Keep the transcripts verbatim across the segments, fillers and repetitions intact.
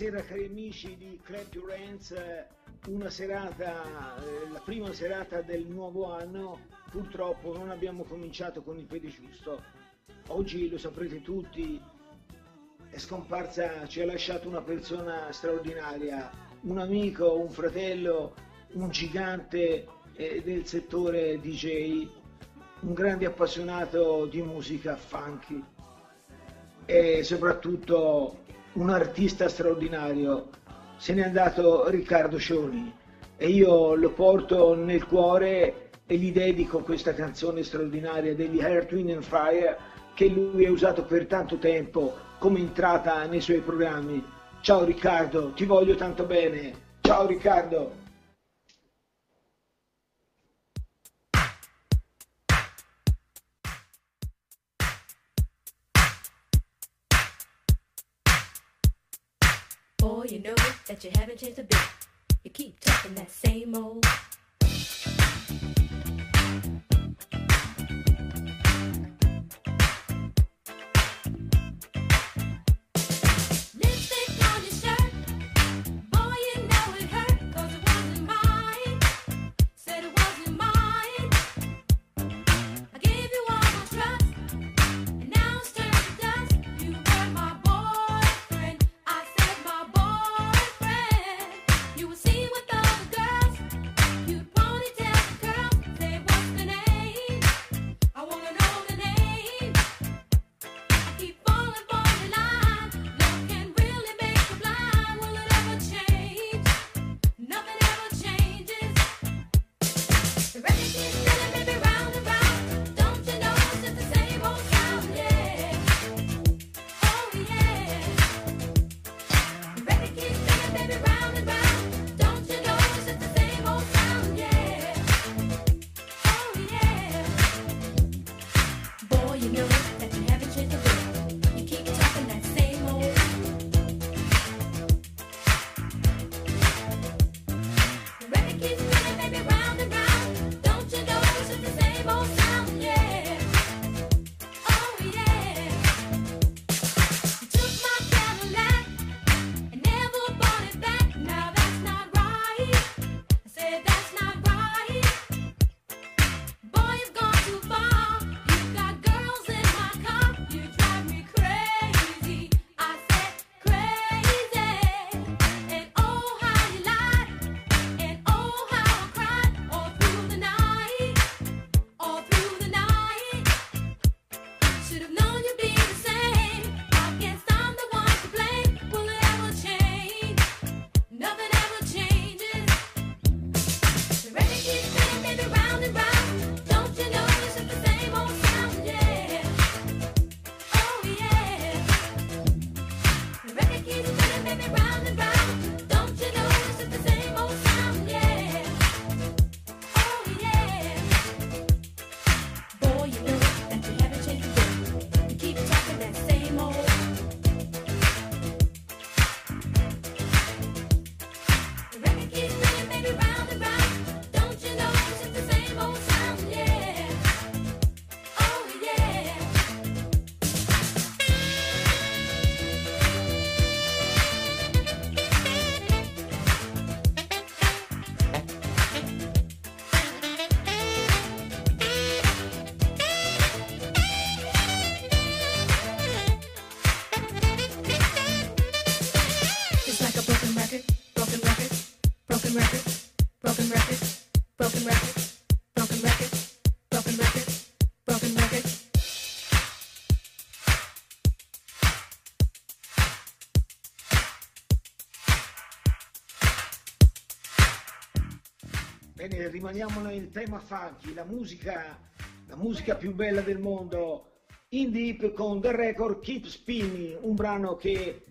Buonasera cari amici di Clap Your Enz, una serata, eh, la prima serata del nuovo anno. Purtroppo non abbiamo cominciato con il piede giusto. Oggi, lo saprete tutti, è scomparsa, ci ha lasciato una persona straordinaria, un amico, un fratello, un gigante eh, del settore D J, un grande appassionato di musica funky e soprattutto un artista straordinario. Se n'è andato Riccardo Cioni e io lo porto nel cuore e gli dedico questa canzone straordinaria degli Earth, Wind and Fire che lui ha usato per tanto tempo come entrata nei suoi programmi. Ciao Riccardo, ti voglio tanto bene. Ciao Riccardo. Boy, you know that you haven't changed a bit. You keep talking that same old. You Bene, rimaniamo nel tema funky, la musica, la musica più bella del mondo, Indie Hip con The Record Keep Spinning, un brano che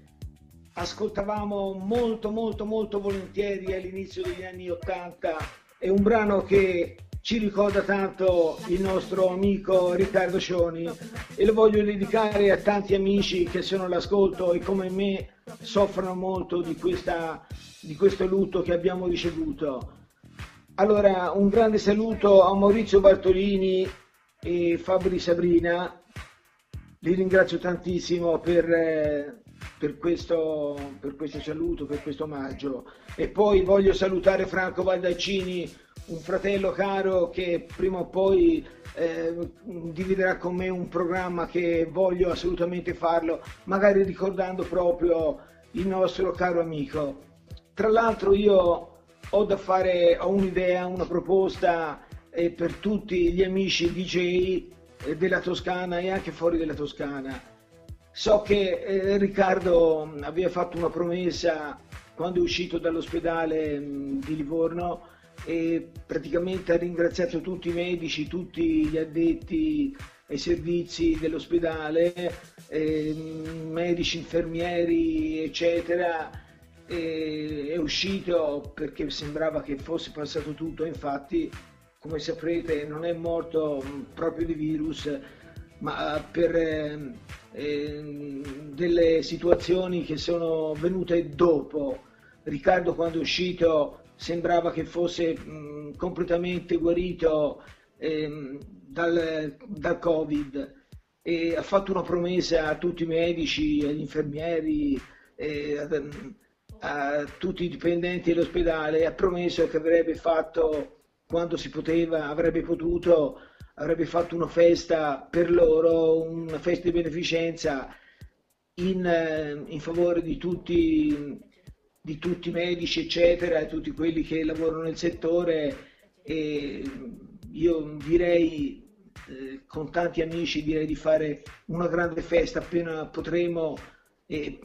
ascoltavamo molto molto molto volentieri all'inizio degli anni ottanta, è un brano che ci ricorda tanto il nostro amico Riccardo Cioni e lo voglio dedicare a tanti amici che sono all'ascolto e come me soffrono molto di, questa, di questo lutto che abbiamo ricevuto. Allora, un grande saluto a Maurizio Bartolini e Fabri Sabrina, li ringrazio tantissimo per, per, questo, per questo saluto, per questo omaggio. E poi voglio salutare Franco Baldacini, un fratello caro che prima o poi eh, dividerà con me un programma che voglio assolutamente farlo, magari ricordando proprio il nostro caro amico. Tra l'altro io... ho da fare, ho un'idea, una proposta eh, per tutti gli amici D J eh, della Toscana e anche fuori della Toscana. So che eh, Riccardo aveva fatto una promessa quando è uscito dall'ospedale mh, di Livorno e praticamente ha ringraziato tutti i medici, tutti gli addetti ai servizi dell'ospedale, eh, medici, infermieri, eccetera. È uscito perché sembrava che fosse passato tutto, infatti come saprete non è morto proprio di virus ma per eh, eh, delle situazioni che sono venute dopo. Riccardo quando è uscito sembrava che fosse mh, completamente guarito eh, dal, dal Covid e ha fatto una promessa a tutti i medici, agli infermieri, eh, ad, a tutti i dipendenti dell'ospedale, ha promesso che avrebbe fatto quando si poteva, avrebbe potuto, avrebbe fatto una festa per loro, una festa di beneficenza in, in favore di tutti, di tutti i medici eccetera, tutti quelli che lavorano nel settore. E io direi eh, con tanti amici direi di fare una grande festa appena potremo e,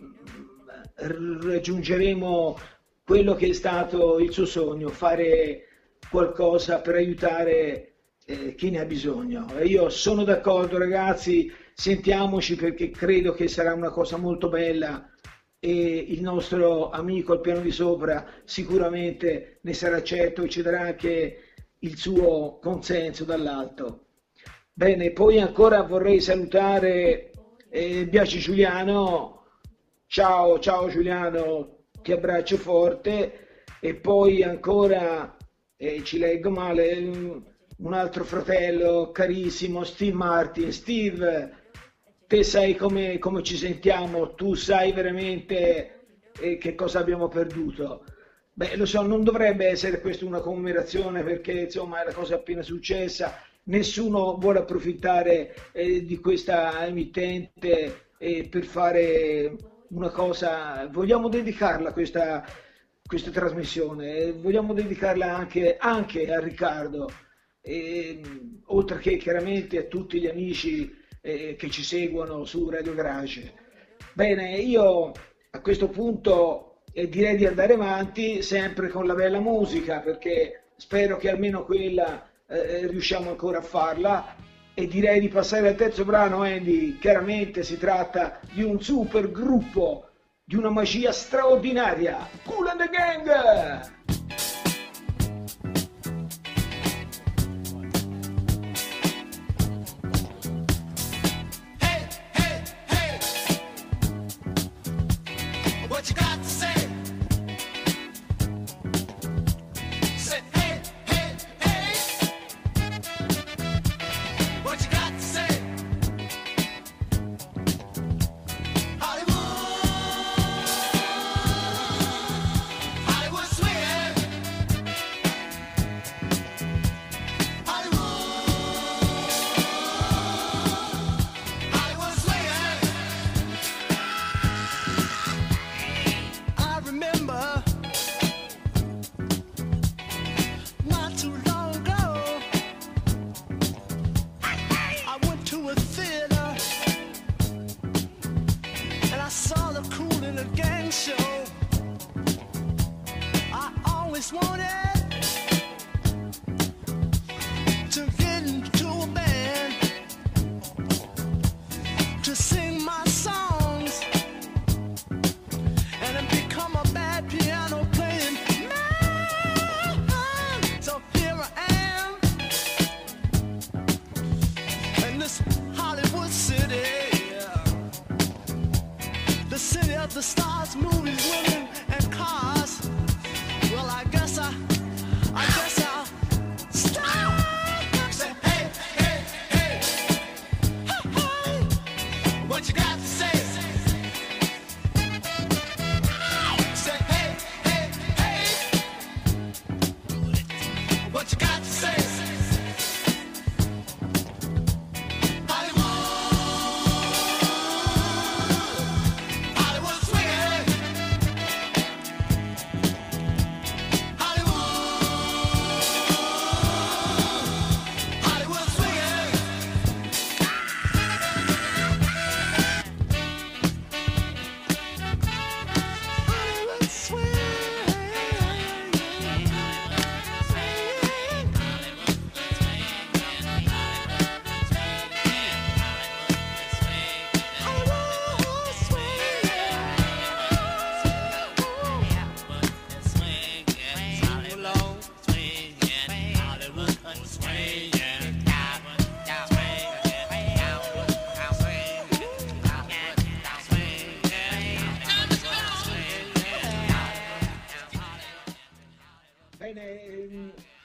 raggiungeremo quello che è stato il suo sogno, fare qualcosa per aiutare eh, chi ne ha bisogno. E io sono d'accordo ragazzi, sentiamoci perché credo che sarà una cosa molto bella e il nostro amico al piano di sopra sicuramente ne sarà certo e ci darà anche il suo consenso dall'alto. Bene, poi ancora vorrei salutare eh, Biagi Giuliano. Ciao, ciao Giuliano, ti abbraccio forte. E poi ancora, eh, ci leggo male, un altro fratello carissimo, Steve Martin. Steve, te sai come, come ci sentiamo, tu sai veramente eh, che cosa abbiamo perduto. Beh, lo so, non dovrebbe essere questa una commemorazione perché insomma è la cosa appena successa, nessuno vuole approfittare eh, di questa emittente eh, per fare... una cosa, vogliamo dedicarla questa, questa trasmissione, vogliamo dedicarla anche, anche a Riccardo, e, oltre che chiaramente a tutti gli amici eh, che ci seguono su Radio Garage. Bene, io a questo punto eh, direi di andare avanti sempre con la bella musica, perché spero che almeno quella eh, riusciamo ancora a farla. E direi di passare al terzo brano, Andy. Chiaramente si tratta di un super gruppo, di una magia straordinaria, Kool and the Gang! Show I always wanted.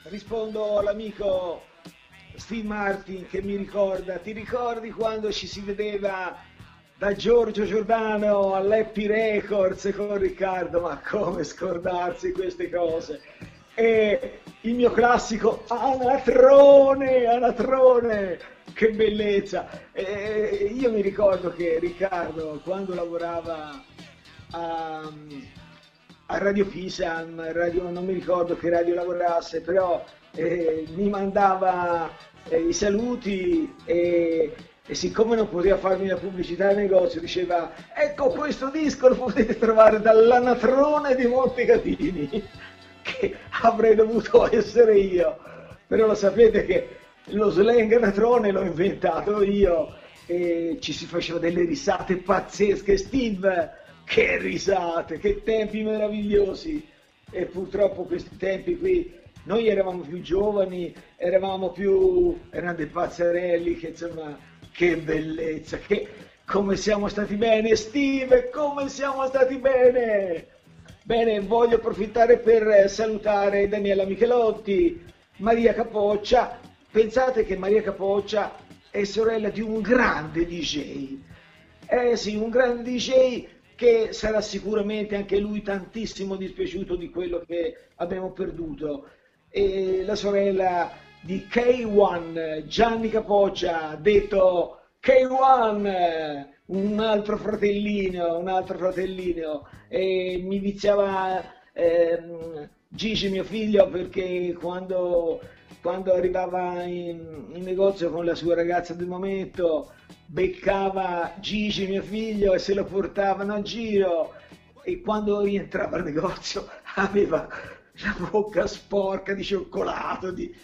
Rispondo all'amico Steve Martin che mi ricorda, ti ricordi quando ci si vedeva da Giorgio Giordano all'Happy Records con Riccardo? Ma come scordarsi queste cose? E il mio classico Anatrone, Anatrone, che bellezza! E io mi ricordo che Riccardo quando lavorava a... a Radio Pisan, radio, non mi ricordo che radio lavorasse, però eh, mi mandava eh, i saluti e, e siccome non poteva farmi la pubblicità al negozio diceva ecco questo disco lo potete trovare dall'Anatrone di Montecatini, che avrei dovuto essere io, però lo sapete che lo slang Anatrone l'ho inventato io e ci si faceva delle risate pazzesche. Steve, che risate, che tempi meravigliosi! E purtroppo questi tempi qui, noi eravamo più giovani, eravamo più, erano dei pazzerelli, che insomma, che bellezza, che come siamo stati bene, Steve, come siamo stati bene! Bene, voglio approfittare per salutare Daniela Michelotti, Maria Capoccia. Pensate che Maria Capoccia è sorella di un grande di jay, eh sì, un grande di jay, che sarà sicuramente anche lui tantissimo dispiaciuto di quello che abbiamo perduto. E la sorella di K uno, Gianni Capoccia, detto K uno, un altro fratellino, un altro fratellino. E mi viziava ehm, Gigi, mio figlio, perché quando, quando arrivava in, in negozio con la sua ragazza del momento, beccava Gigi, mio figlio, e se lo portavano a giro, e quando rientrava al negozio aveva la bocca sporca di cioccolato, di...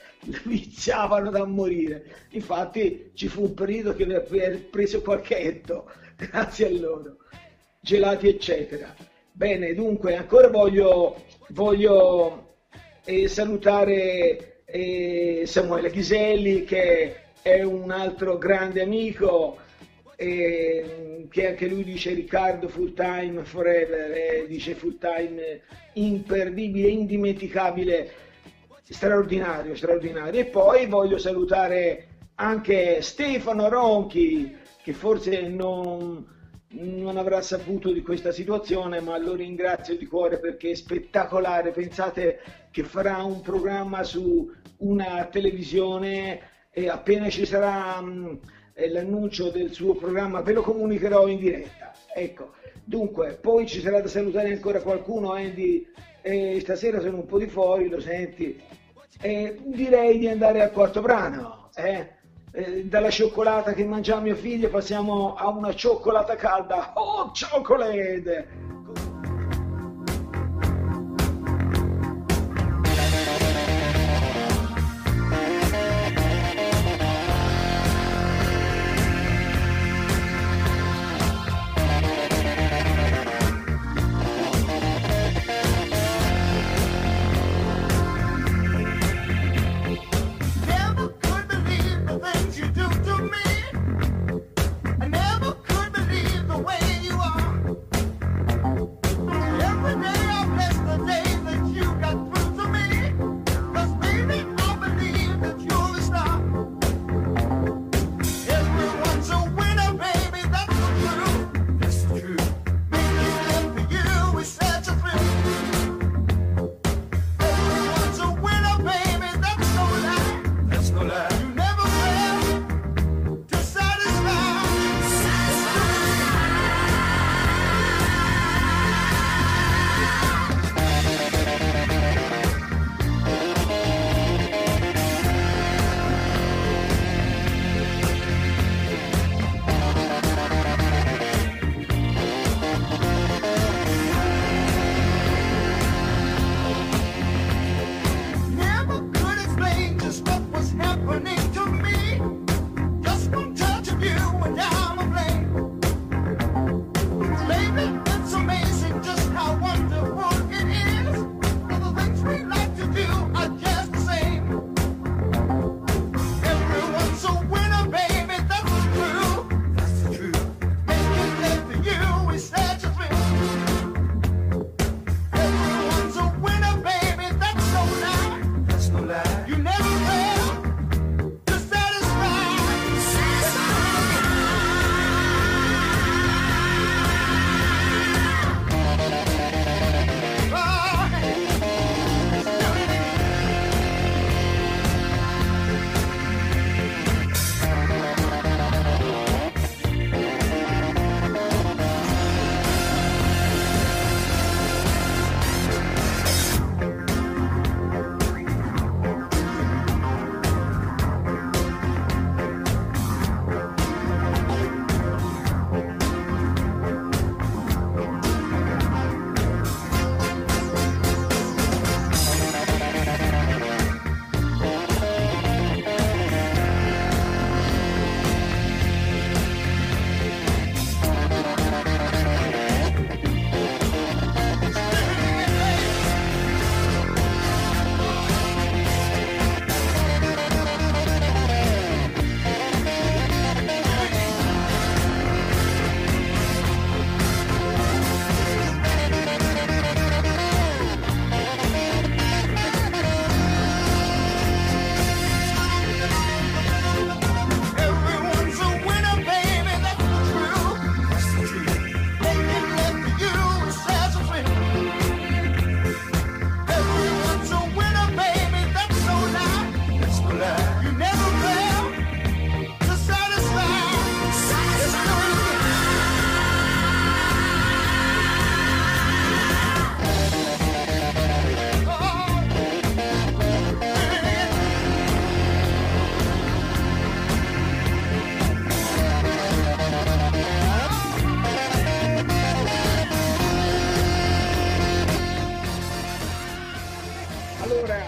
viziavano da morire. Infatti ci fu un periodo che aveva preso qualche etto grazie a loro, gelati eccetera. Bene, dunque ancora voglio, voglio eh, salutare eh, Samuele Ghiselli, che è un altro grande amico, eh, che anche lui dice Riccardo full time forever, eh, dice full time imperdibile, indimenticabile, straordinario, straordinario. E poi voglio salutare anche Stefano Ronchi, che forse non, non avrà saputo di questa situazione, ma lo ringrazio di cuore perché è spettacolare. Pensate che farà un programma su una televisione, e appena ci sarà um, l'annuncio del suo programma ve lo comunicherò in diretta. Ecco, dunque, poi ci sarà da salutare ancora qualcuno, Andy, eh, stasera sono un po' di fuori, lo senti, eh, direi di andare al quarto brano, eh? Eh, dalla cioccolata che mangiava mio figlio passiamo a una cioccolata calda, oh chocolate! I Allora,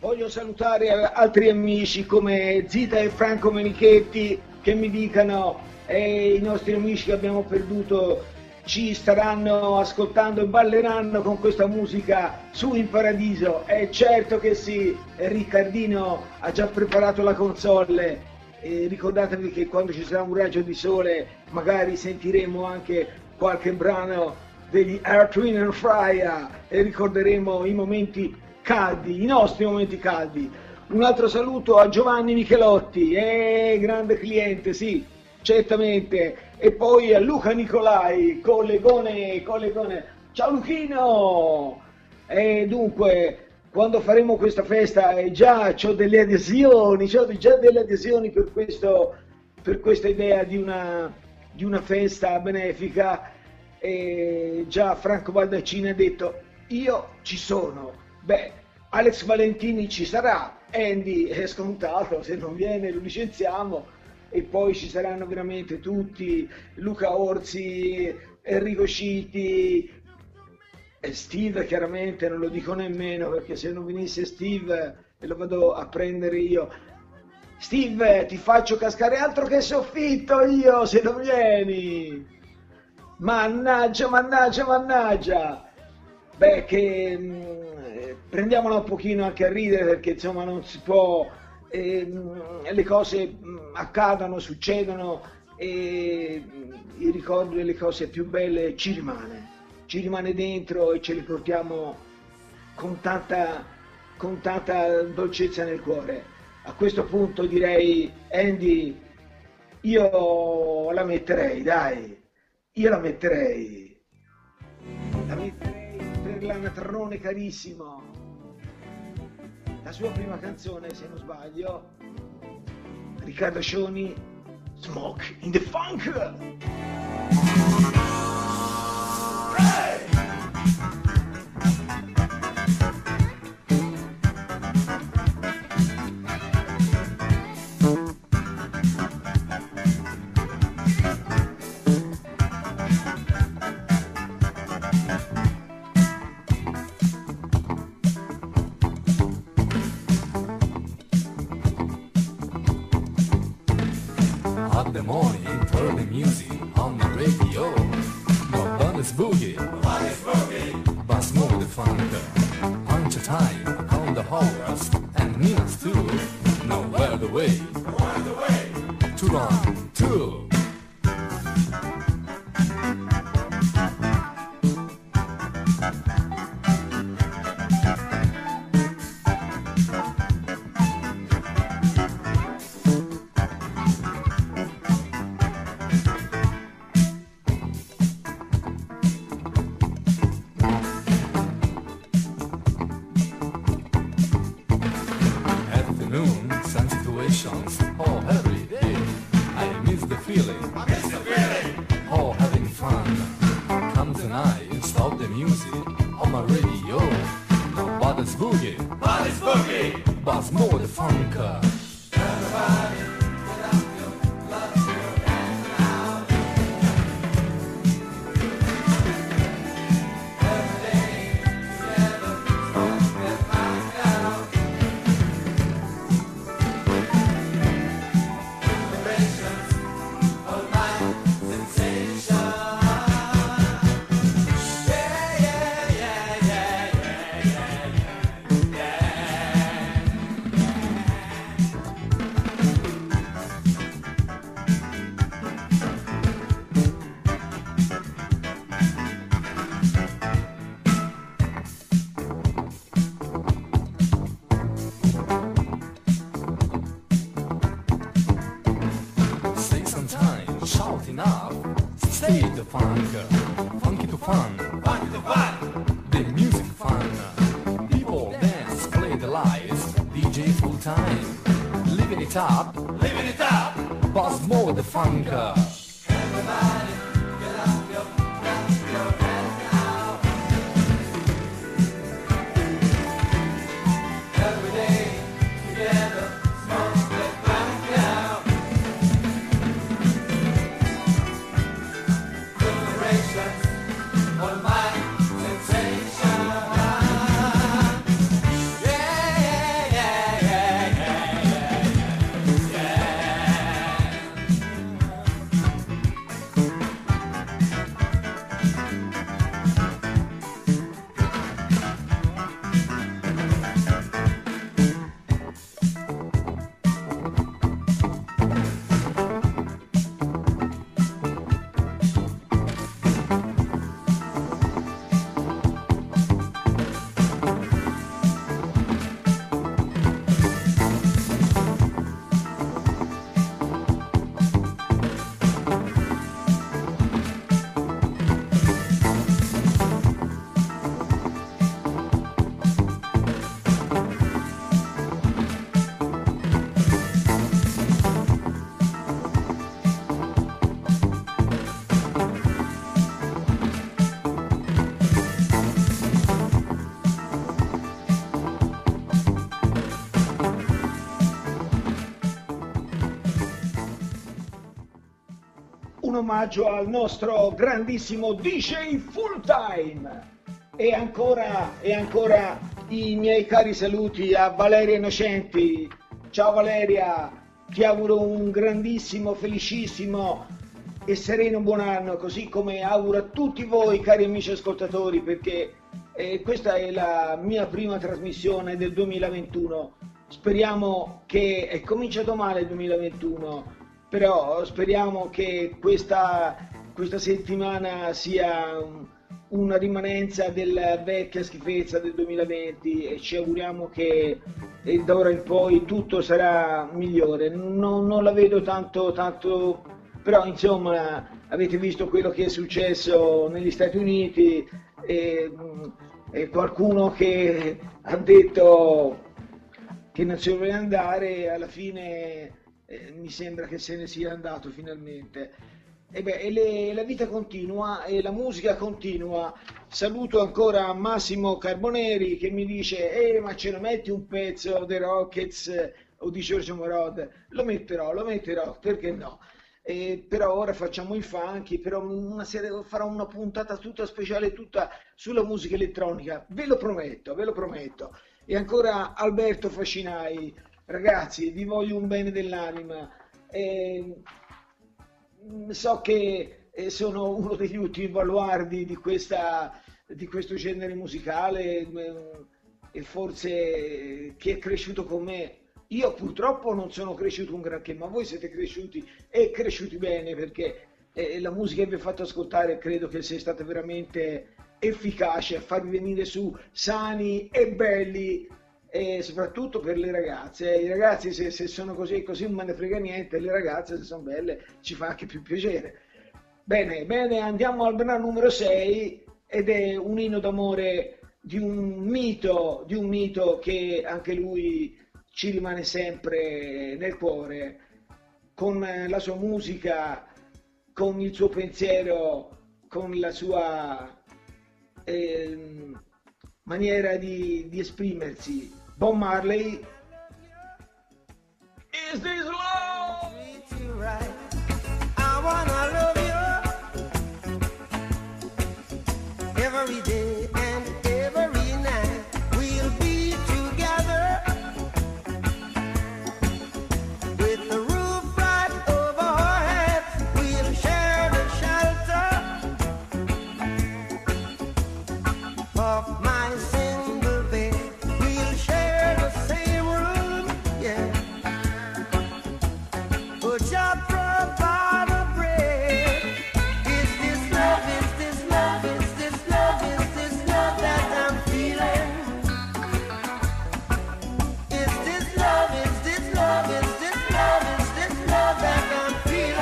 voglio salutare altri amici come Zita e Franco Menichetti, che mi dicano, e i nostri amici che abbiamo perduto ci staranno ascoltando e balleranno con questa musica su in paradiso. È certo che sì, Riccardino ha già preparato la console. E ricordatevi che quando ci sarà un raggio di sole magari sentiremo anche qualche brano degli Earth, Wind and Fire e ricorderemo i momenti caldi, i nostri momenti caldi. Un altro saluto a Giovanni Michelotti, eh, grande cliente, sì, certamente. E poi a Luca Nicolai, collegone, collegone. Ciao Luchino! E dunque, quando faremo questa festa, eh, già ho delle adesioni, c'ho già delle adesioni per, questo, per questa idea di una, di una festa benefica. E già Franco Baldacini ha detto, io ci sono. Beh, Alex Valentini ci sarà, Andy è scontato, se non viene lo licenziamo. E poi ci saranno veramente tutti, Luca Orsi, Enrico Sciti, e Steve chiaramente non lo dico nemmeno perché se non venisse Steve lo vado a prendere io. Steve, ti faccio cascare altro che soffitto io se non vieni. Mannaggia, mannaggia, mannaggia. Beh, che mh, prendiamola un pochino anche a ridere perché insomma non si può... E, mh, le cose mh, accadono, succedono e mh, il ricordo delle cose più belle ci rimane, ci rimane dentro e ce le portiamo con tanta, con tanta dolcezza nel cuore. A questo punto direi, Andy, io la metterei, dai, io la metterei, la metterei per l'Anatrone carissimo. La sua prima canzone, se non sbaglio, Riccardo Cioni, Smoke in the Funk! Hey! Yeah! omaggio al nostro grandissimo D J Full Time. E ancora, e ancora i miei cari saluti a Valeria Innocenti. Ciao Valeria, ti auguro un grandissimo, felicissimo e sereno buon anno, così come auguro a tutti voi cari amici ascoltatori, perché eh, questa è la mia prima trasmissione del duemilaventuno. Speriamo che è cominciato male il duemilaventuno, però speriamo che questa, questa settimana sia una rimanenza della vecchia schifezza del duemilaventi e ci auguriamo che da ora in poi tutto sarà migliore. Non, non la vedo tanto, tanto, però insomma avete visto quello che è successo negli Stati Uniti e, e qualcuno che ha detto che non si doveva andare, alla fine eh, mi sembra che se ne sia andato finalmente. E beh, e le, la vita continua e la musica continua. Saluto ancora Massimo Carboneri che mi dice eh, ma ce lo metti un pezzo dei Rockets o di Giorgio Moroder? Lo metterò, lo metterò, perché no? E però ora facciamo i funky, però una serie, farò una puntata tutta speciale, tutta sulla musica elettronica, ve lo prometto, ve lo prometto. E ancora Alberto Fascinai, ragazzi vi voglio un bene dell'anima. E so che sono uno degli ultimi baluardi di, questa, di questo genere musicale e forse chi è cresciuto con me, io purtroppo non sono cresciuto un granché, ma voi siete cresciuti e cresciuti bene, perché la musica che vi ho fatto ascoltare credo che sia stata veramente efficace a farvi venire su sani e belli, e soprattutto per le ragazze. I ragazzi se, se sono così così non me ne frega niente, le ragazze se sono belle ci fa anche più piacere. Bene, bene, andiamo al brano numero sei ed è un inno d'amore di un mito, di un mito che anche lui ci rimane sempre nel cuore, con la sua musica, con il suo pensiero, con la sua eh, maniera di, di esprimersi. Bob Marley, Is This Love? I wanna love you every day and every night. We'll be together with the roof right over our heads. We'll share the shelter of my single bed. We'll share the same room, yeah. Put your brother to bread. Is this love, is this love, is this love, is this love that I'm feeling? Is this love, is this love, is this love, is this love that I'm feeling?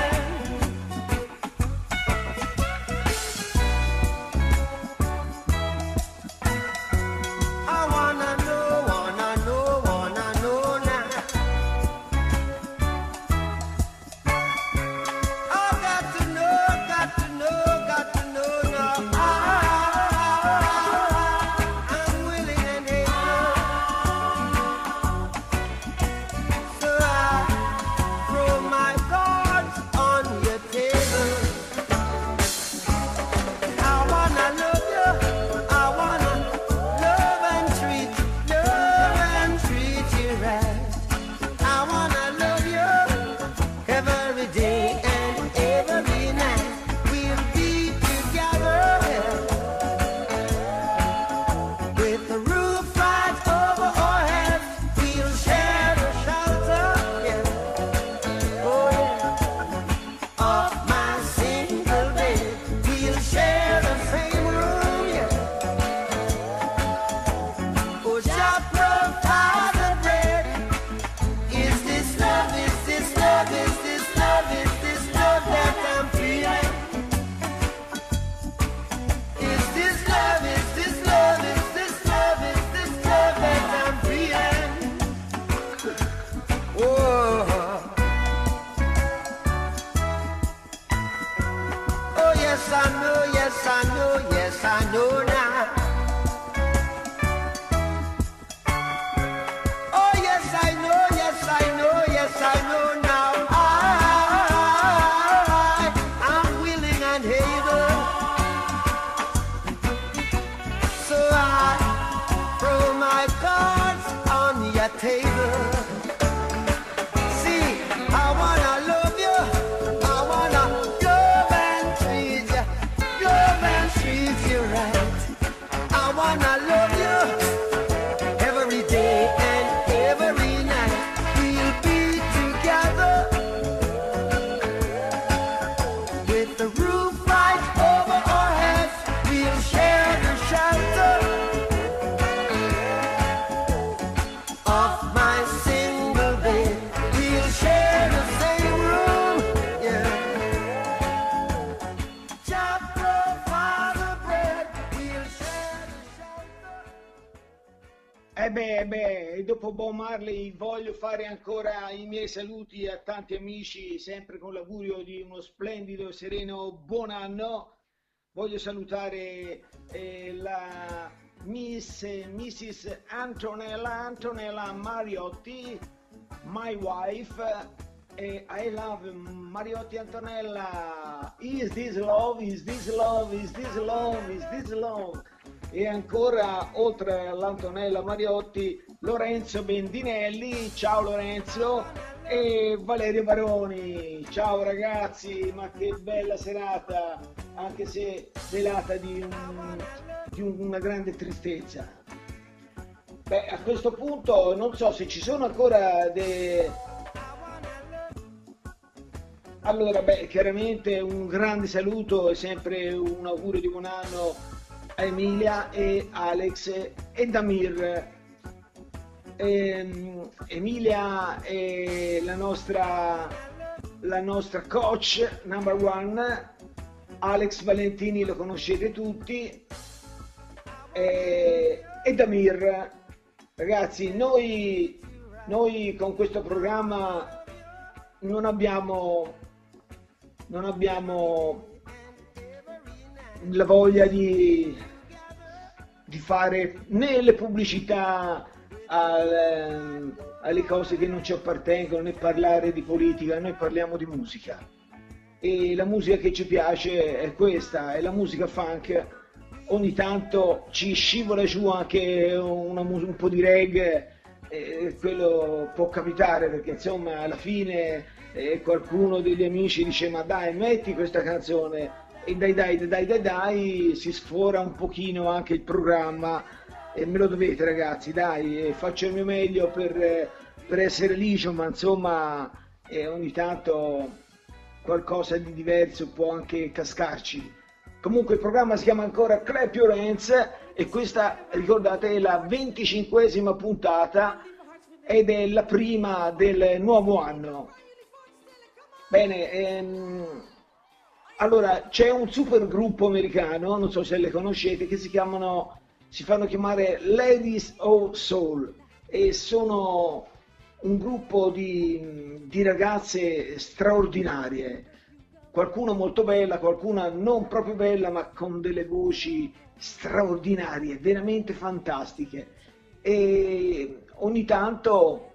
Eh beh, beh, dopo Bob Marley voglio fare ancora i miei saluti a tanti amici, sempre con l'augurio di uno splendido e sereno buon anno. Voglio salutare eh, la Miss missus Antonella, Antonella Mariotti, my wife, eh, I love Mariotti Antonella, is this love, is this love, is this love, is this love. E ancora, oltre all'Antonella Mariotti, Lorenzo Bendinelli, ciao Lorenzo, e Valerio Baroni, ciao ragazzi, ma che bella serata, anche se velata di, un, di una grande tristezza. Beh, a questo punto non so se ci sono ancora dei... Allora, beh, chiaramente un grande saluto e sempre un augurio di buon anno a Emilia e Alex e Damir. Ehm, Emilia è la nostra, la nostra coach number one, Alex Valentini lo conoscete tutti, e, e Damir. Ragazzi, noi, noi con questo programma non abbiamo, non abbiamo la voglia di, di fare né le pubblicità al, alle cose che non ci appartengono, né parlare di politica, noi parliamo di musica e la musica che ci piace è questa, è la musica funk. Ogni tanto ci scivola giù anche una, un po' di reggae, eh, quello può capitare perché insomma alla fine eh, qualcuno degli amici dice ma dai metti questa canzone e dai dai dai dai dai si sfora un pochino anche il programma e me lo dovete ragazzi, dai, faccio il mio meglio per, per essere ligio, ma insomma eh, ogni tanto qualcosa di diverso può anche cascarci. Comunque il programma si chiama ancora Clap Your Enz e questa, ricordate, è la venticinquesima puntata ed è la prima del nuovo anno. Bene, ehm... allora, c'è un super gruppo americano, non so se le conoscete, che si chiamano, si fanno chiamare Ladies of Soul e sono un gruppo di, di ragazze straordinarie, qualcuna molto bella, qualcuna non proprio bella, ma con delle voci straordinarie, veramente fantastiche, e ogni tanto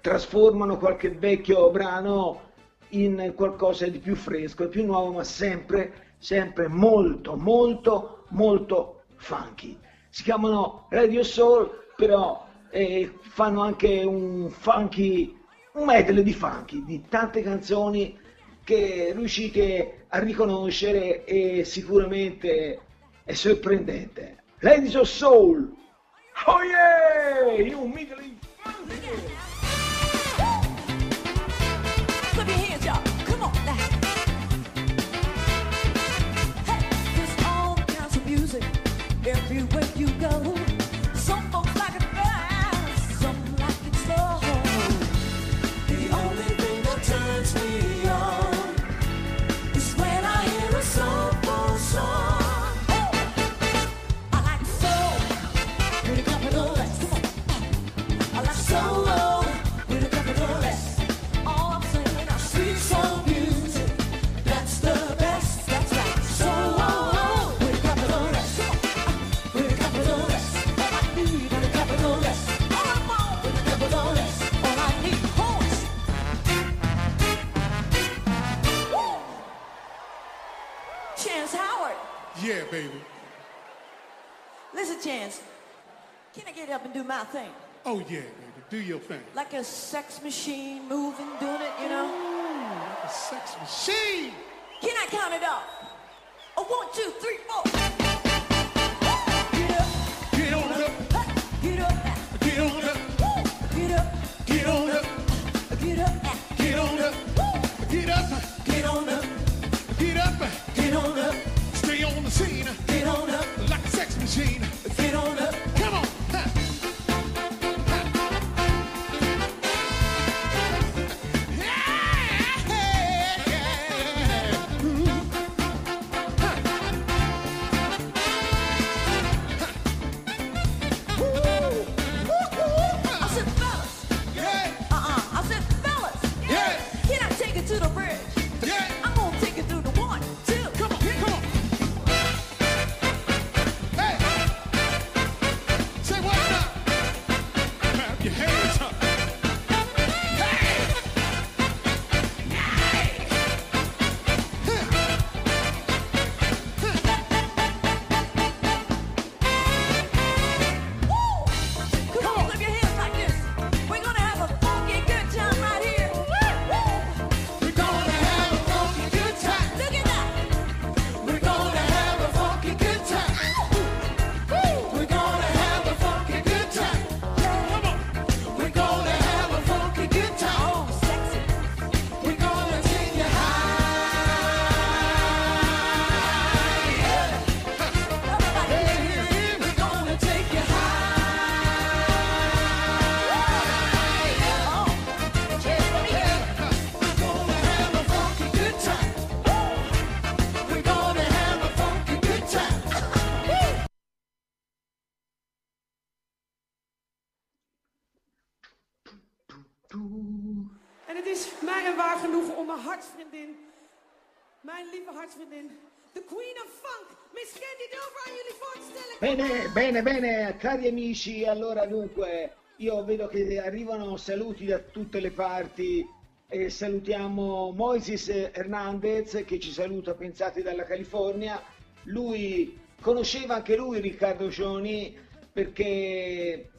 trasformano qualche vecchio brano in qualcosa di più fresco e più nuovo, ma sempre sempre molto molto molto funky. Si chiamano Radio Soul, però eh, fanno anche un funky, un medley di funky di tante canzoni che riuscite a riconoscere e sicuramente è sorprendente. Radio Soul, oh yeah, you medley funky. Everywhere you go, some folks like it fast, some like it slow. The only thing that turns me on is when I hear a soulful song. Oh, I like soul with a capital S. Come on, I like solo with a capital S. All I'm saying, I see soul music. That's the best. That's right, solo. Yeah, baby. Listen, Chance, can I get up and do my thing? Oh, yeah, baby, do your thing. Like a sex machine moving, doing it, you know? Ooh, like a sex machine! Can I count it off? Oh, one, two, three, four. Get up. Get on up. Get up. Get on up. Get up. Get on up. Get up. Get on up. Get up. Get on up. Get up. Get on up. Stay on the scene, get on up, like a sex machine, get on up, come on, ha. Ha. Yeah, yeah, yeah. Mm-hmm. Ha. toe. En het is mij een waar genoegen om mijn hartsvriendin, mijn lieve hartsvriendin, the Queen of Funk, Miss Candy Dulfer aan jullie voor te stellen. Bene, bene, bene, cari amici, allora dunque, io vedo che arrivano saluti da tutte le parti e salutiamo Moises Hernandez che ci saluta, pensate, dalla California. Lui conosceva anche lui Riccardo Cioni perché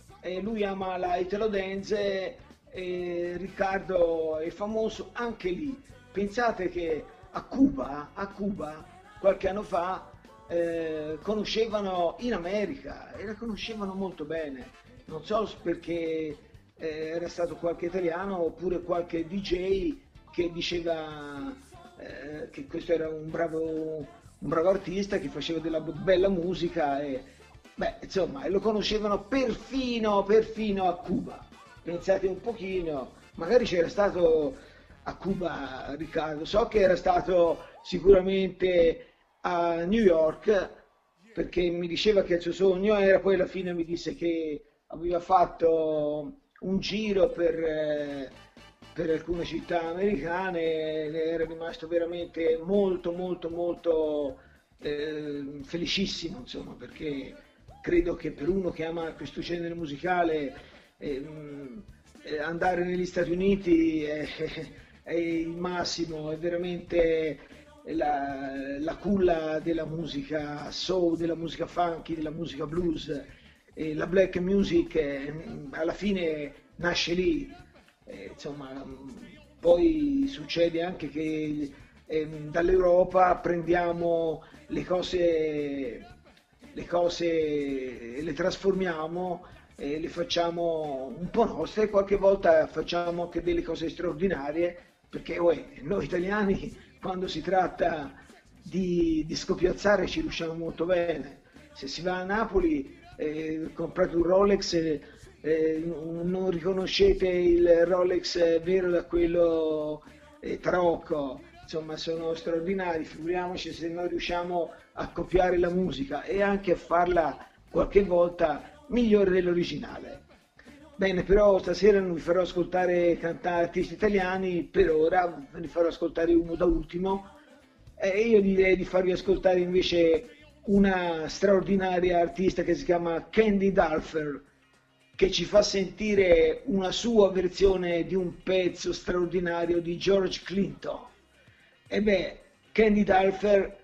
lui ama la Italo Dance e Riccardo è famoso anche lì. Pensate che a Cuba, a Cuba qualche anno fa eh, conoscevano in America e la conoscevano molto bene, non so perché eh, era stato qualche italiano oppure qualche D J che diceva eh, che questo era un bravo, un bravo artista che faceva della bella musica e beh, insomma, lo conoscevano perfino, perfino a Cuba, pensate un pochino, magari c'era stato a Cuba Riccardo, so che era stato sicuramente a New York perché mi diceva che il suo sogno era, poi alla fine mi disse che aveva fatto un giro per, per alcune città americane ed era rimasto veramente molto molto molto eh, felicissimo, insomma, perché credo che per uno che ama questo genere musicale eh, eh, andare negli Stati Uniti è, è il massimo, è veramente la, la culla della musica soul, della musica funky, della musica blues, e la black music eh, alla fine nasce lì, eh, insomma, poi succede anche che eh, dall'Europa prendiamo le cose, le cose le trasformiamo e le facciamo un po' nostre e qualche volta facciamo anche delle cose straordinarie perché uè, noi italiani quando si tratta di, di scopiazzare ci riusciamo molto bene. Se si va a Napoli, eh, comprate un Rolex, eh, eh, non riconoscete il Rolex vero da quello eh, tarocco, insomma sono straordinari, figuriamoci se noi riusciamo a copiare la musica e anche a farla qualche volta migliore dell'originale. Bene, però stasera non vi farò ascoltare cantare artisti italiani, per ora ve ne farò ascoltare uno da ultimo e eh, io direi di farvi ascoltare invece una straordinaria artista che si chiama Candy Dulfer che ci fa sentire una sua versione di un pezzo straordinario di George Clinton. E beh, Candy Dulfer,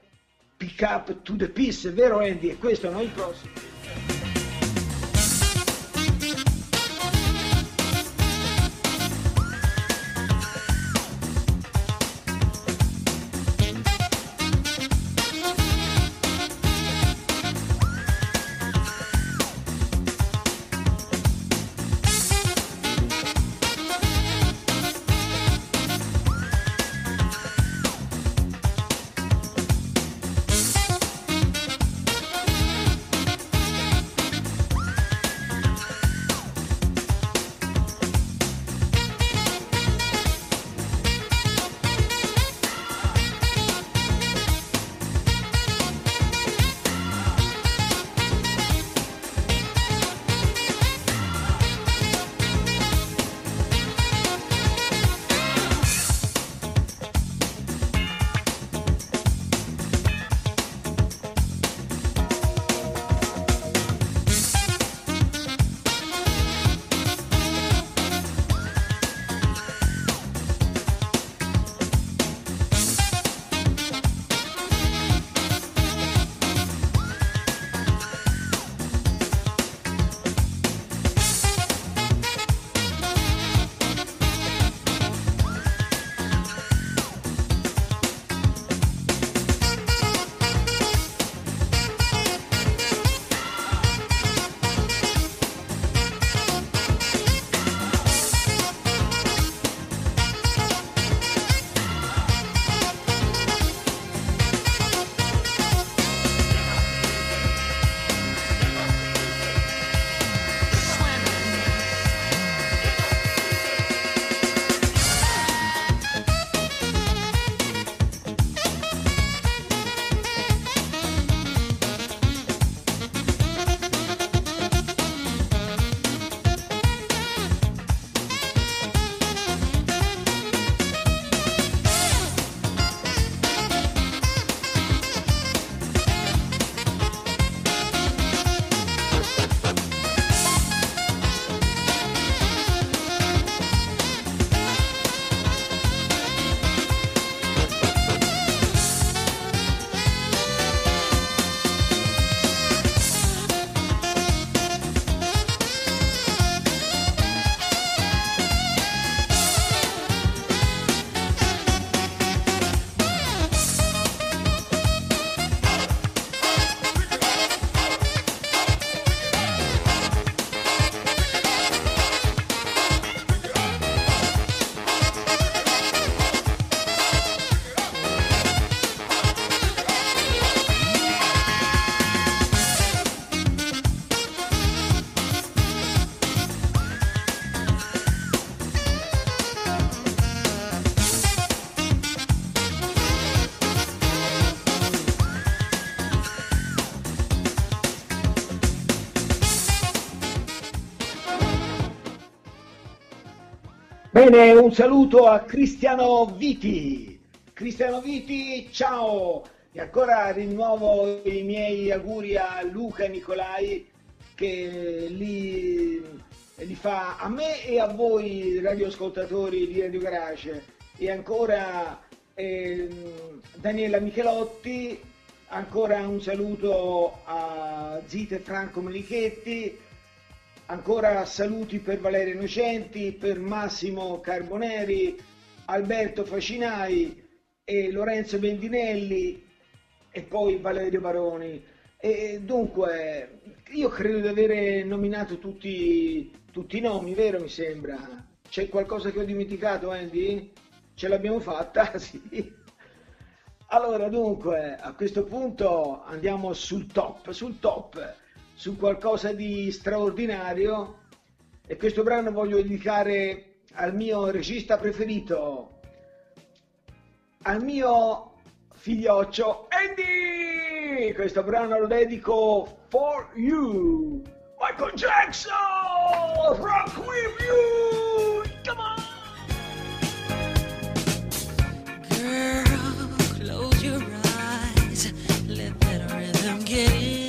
Pick Up to the Piece, vero Andy? E questo non è il prossimo. Bene, un saluto a Cristiano Viti. Cristiano Viti, ciao! E ancora rinnovo i miei auguri a Luca Nicolai, che li, li fa a me e a voi radioascoltatori di Radio Garage. E ancora eh, Daniela Michelotti, ancora un saluto a Zita Franco Menichetti, ancora saluti per Valerio Innocenti, per Massimo Carboneri, Alberto Facinai e Lorenzo Bendinelli e poi Valerio Baroni. E dunque io credo di avere nominato tutti, tutti i nomi, vero mi sembra? C'è qualcosa che ho dimenticato, Andy? Ce l'abbiamo fatta? Sì. Allora dunque a questo punto andiamo sul top, sul top, su qualcosa di straordinario, e questo brano voglio dedicare al mio regista preferito, al mio figlioccio Andy. Questo brano lo dedico for you, Michael Jackson, rock with you, come on. Girl, close your eyes, let that rhythm get in.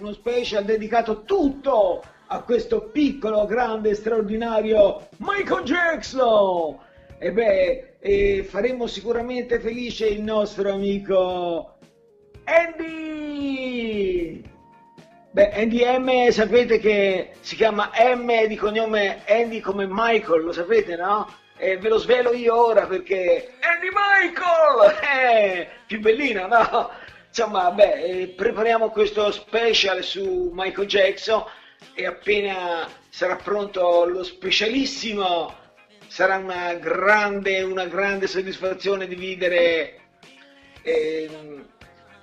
Uno special dedicato tutto a questo piccolo, grande, straordinario Michael Jackson. E beh, e faremo sicuramente felice il nostro amico Andy. Beh, Andy M, sapete che si chiama M di cognome Andy come Michael, lo sapete, no? E ve lo svelo io ora perché Andy Michael è eh, più bellina, no? Insomma, beh, prepariamo questo special su Michael Jackson e appena sarà pronto lo specialissimo sarà una grande, una grande soddisfazione dividere eh,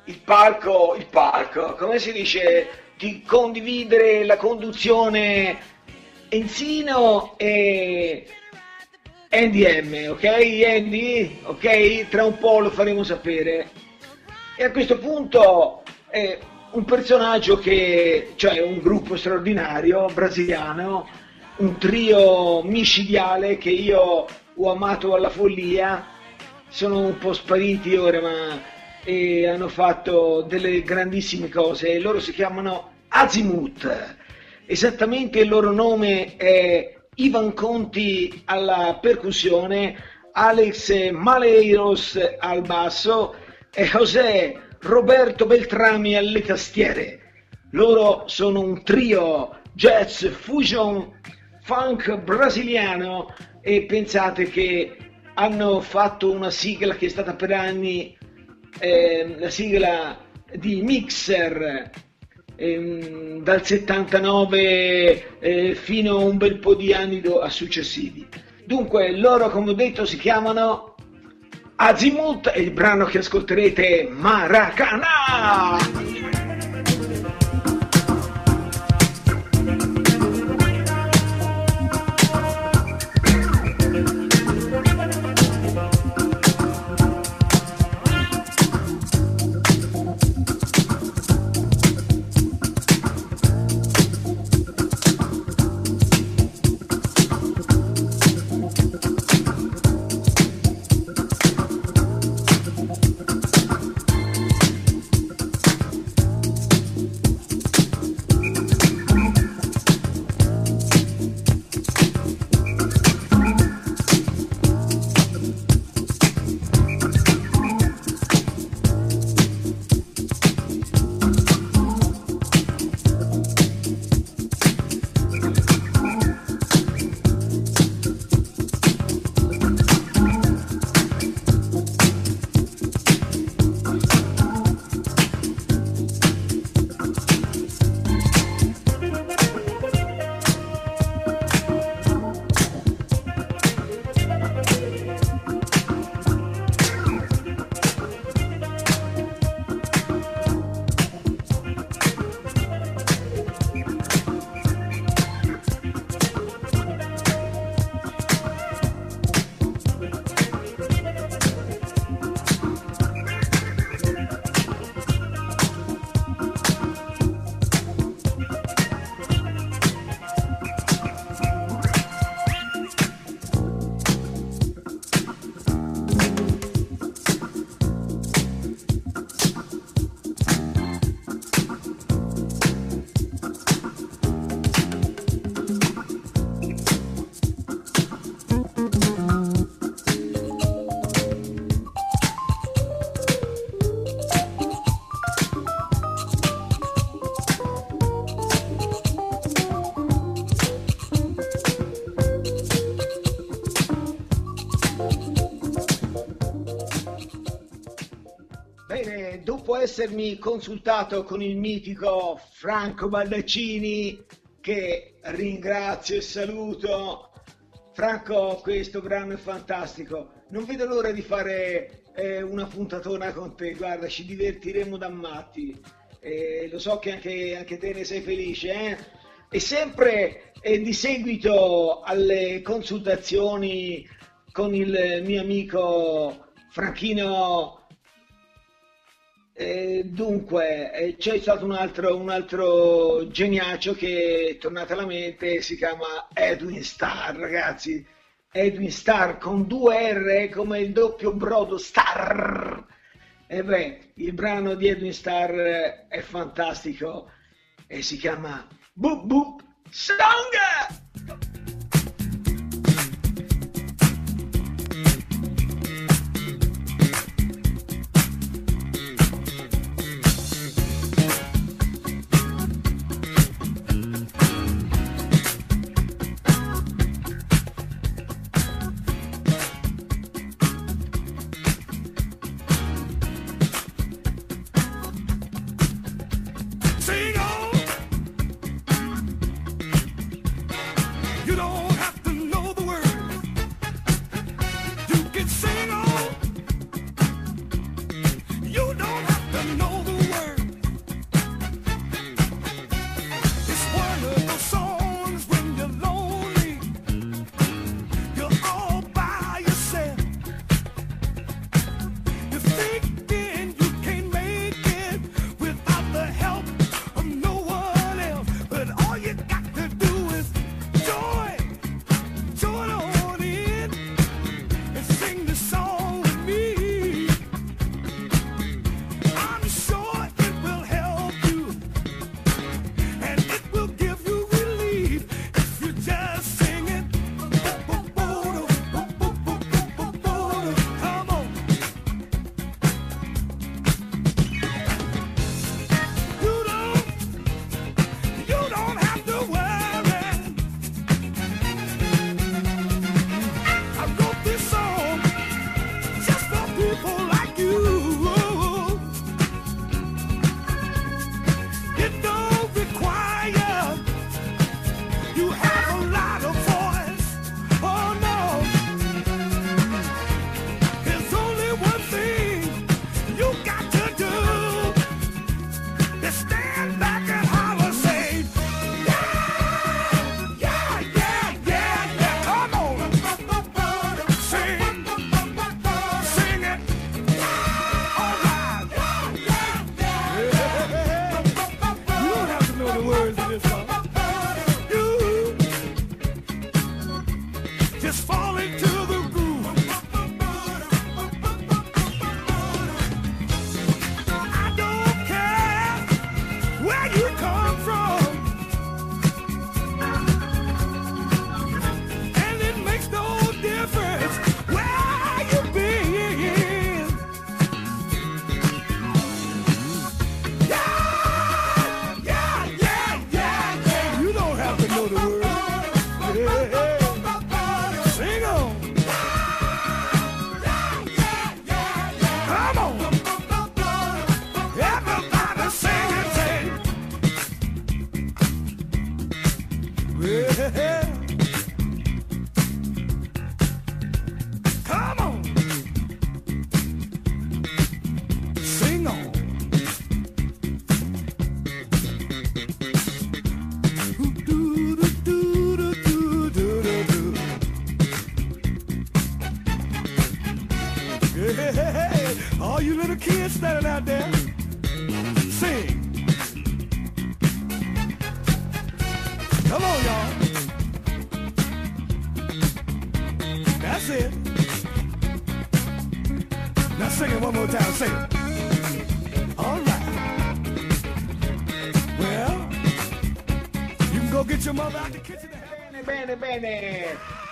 il palco, il palco, come si dice, di condividere la conduzione Enzino e N D M, ok? Andy, ok? Tra un po' lo faremo sapere. E a questo punto eh, un personaggio che, cioè un gruppo straordinario, brasiliano, un trio micidiale che io ho amato alla follia, sono un po' spariti ora ma eh, hanno fatto delle grandissime cose, loro si chiamano Azymuth, esattamente il loro nome è Ivan Conti alla percussione, Alex Maleiros al basso, e José Roberto Beltrami alle tastiere. Loro sono un trio jazz fusion funk brasiliano e pensate che hanno fatto una sigla che è stata per anni eh, la sigla di Mixer eh, dal settantanove eh, fino a un bel po' di anni successivi. Dunque loro, come ho detto, si chiamano Azymuth è il brano che ascolterete, Maracanã! Essermi consultato con il mitico Franco Baldacini, che ringrazio e saluto. Franco, questo brano è fantastico, non vedo l'ora di fare eh, una puntatona con te, guarda, ci divertiremo da matti, eh, lo so che anche, anche te ne sei felice, eh? E sempre eh, di seguito alle consultazioni con il mio amico Franchino. Eh, dunque eh, c'è stato un altro, un altro geniaccio che è tornato alla mente, si chiama Edwin Starr, ragazzi, Edwin Starr con due R come il doppio brodo Starr. E eh beh, il brano di Edwin Starr è fantastico e si chiama Boop Boop Song.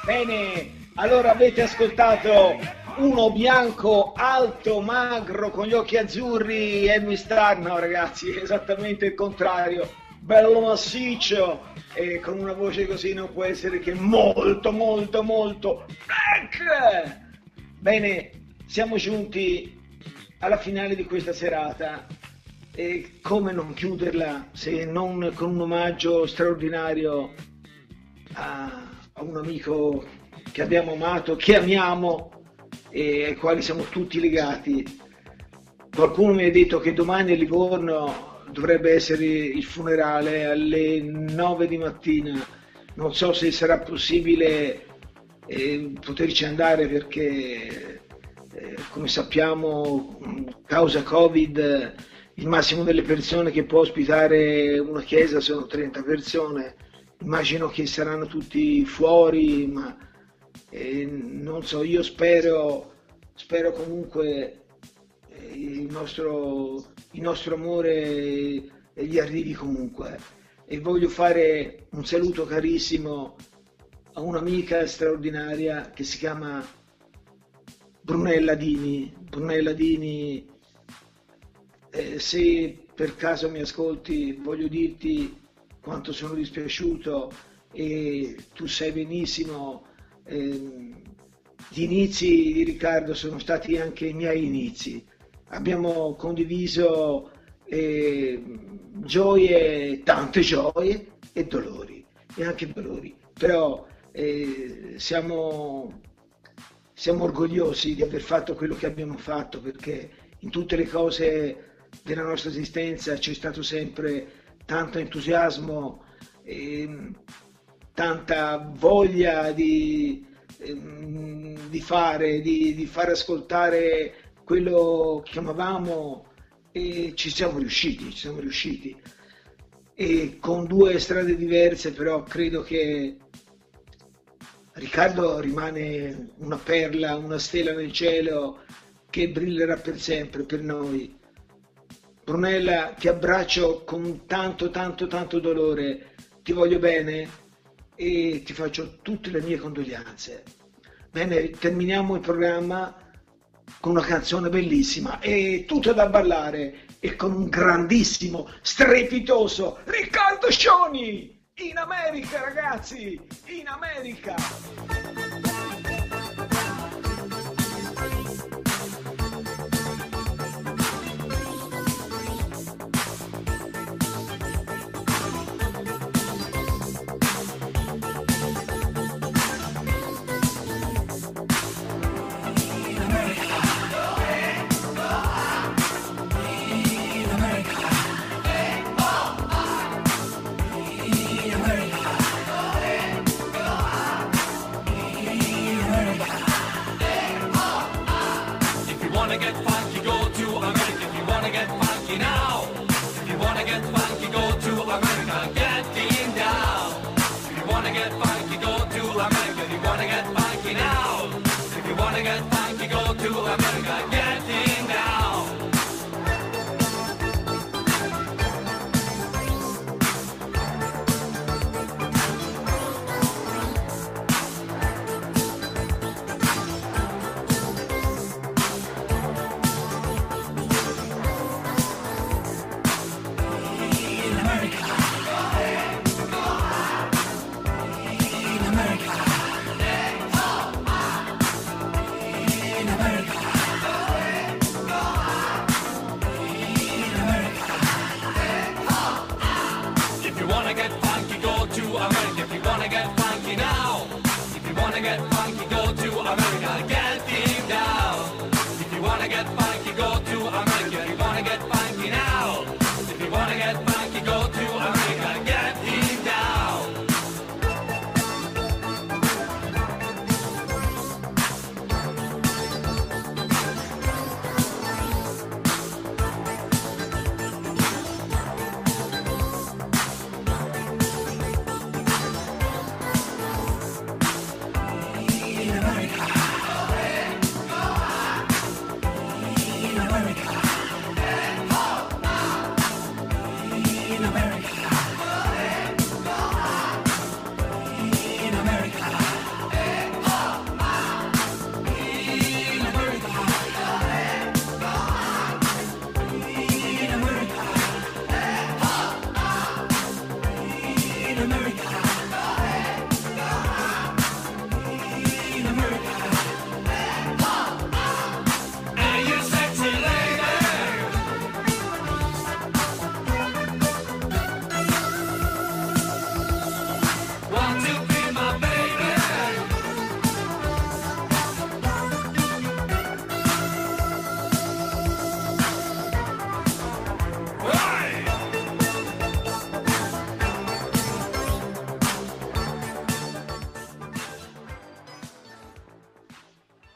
Bene, allora avete ascoltato uno bianco, alto, magro, con gli occhi azzurri, Edwin Starr, no ragazzi, esattamente il contrario, bello massiccio, e con una voce così non può essere che molto, molto, molto black! Bene, siamo giunti alla finale di questa serata, e come non chiuderla se non con un omaggio straordinario a... a un amico che abbiamo amato, che amiamo e ai quali siamo tutti legati. Qualcuno mi ha detto che domani a Livorno dovrebbe essere il funerale alle nove di mattina. Non so se sarà possibile eh, poterci andare perché, eh, come sappiamo, causa Covid, il massimo delle persone che può ospitare una chiesa sono trenta persone. Immagino che saranno tutti fuori, ma eh, non so, io spero, spero comunque eh, il, nostro, il nostro amore eh, gli arrivi comunque. E voglio fare un saluto carissimo a un'amica straordinaria che si chiama Brunella Dini. Brunella Dini, eh, se per caso mi ascolti, voglio dirti quanto sono dispiaciuto, e tu sai benissimo, ehm, gli inizi di Riccardo sono stati anche i miei inizi. Abbiamo condiviso eh, gioie, tante gioie e dolori, e anche dolori, però eh, siamo, siamo orgogliosi di aver fatto quello che abbiamo fatto, perché in tutte le cose della nostra esistenza c'è stato sempre tanto entusiasmo, ehm, tanta voglia di, ehm, di fare, di, di far ascoltare quello che amavamo, e ci siamo riusciti, ci siamo riusciti. E con due strade diverse, però credo che Riccardo rimane una perla, una stella nel cielo che brillerà per sempre per noi. Brunella, ti abbraccio con tanto tanto tanto dolore, ti voglio bene e ti faccio tutte le mie condoglianze. Bene, terminiamo il programma con una canzone bellissima e tutta da ballare, e con un grandissimo, strepitoso Riccardo Cioni, in America ragazzi, in America!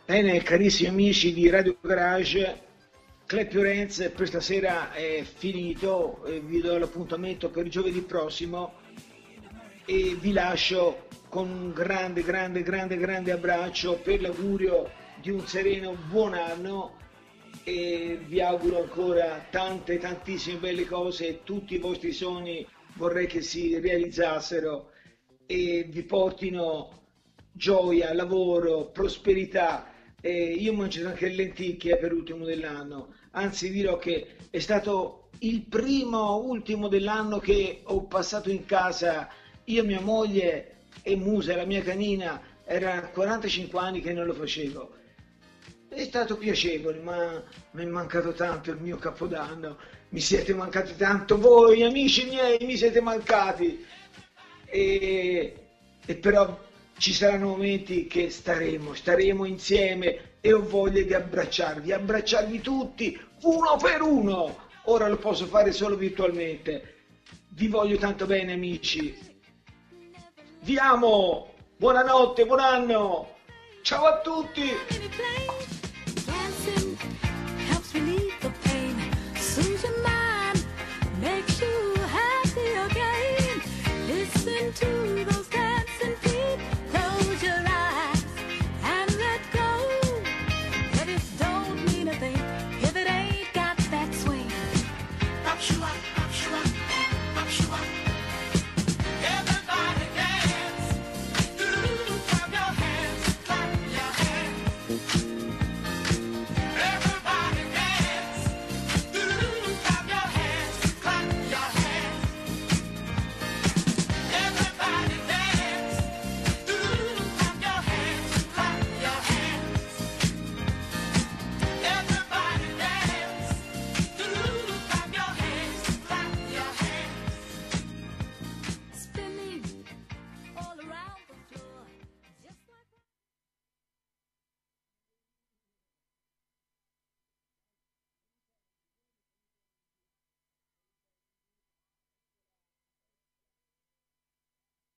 Bene, carissimi amici di Radio Garage, Clap Your Enz per stasera è finito, vi do l'appuntamento per giovedì prossimo e vi lascio con un grande, grande, grande, grande abbraccio per l'augurio di un sereno buon anno, e vi auguro ancora tante, tantissime belle cose, e tutti i vostri sogni vorrei che si realizzassero e vi portino gioia, lavoro, prosperità. Eh, io ho mangiato anche le lenticchie per ultimo dell'anno, anzi dirò che è stato il primo ultimo dell'anno che ho passato in casa, io, mia moglie e Musa, la mia canina. Era quarantacinque anni che non lo facevo, È stato piacevole, ma mi è mancato tanto il mio capodanno, mi siete mancati tanto voi, amici miei, mi siete mancati. E, e però ci saranno momenti che staremo, staremo insieme e ho voglia di abbracciarvi, abbracciarvi tutti, uno per uno. Ora lo posso fare solo virtualmente. Vi voglio tanto bene, amici. Vi amo, buonanotte, buon anno. Ciao a tutti.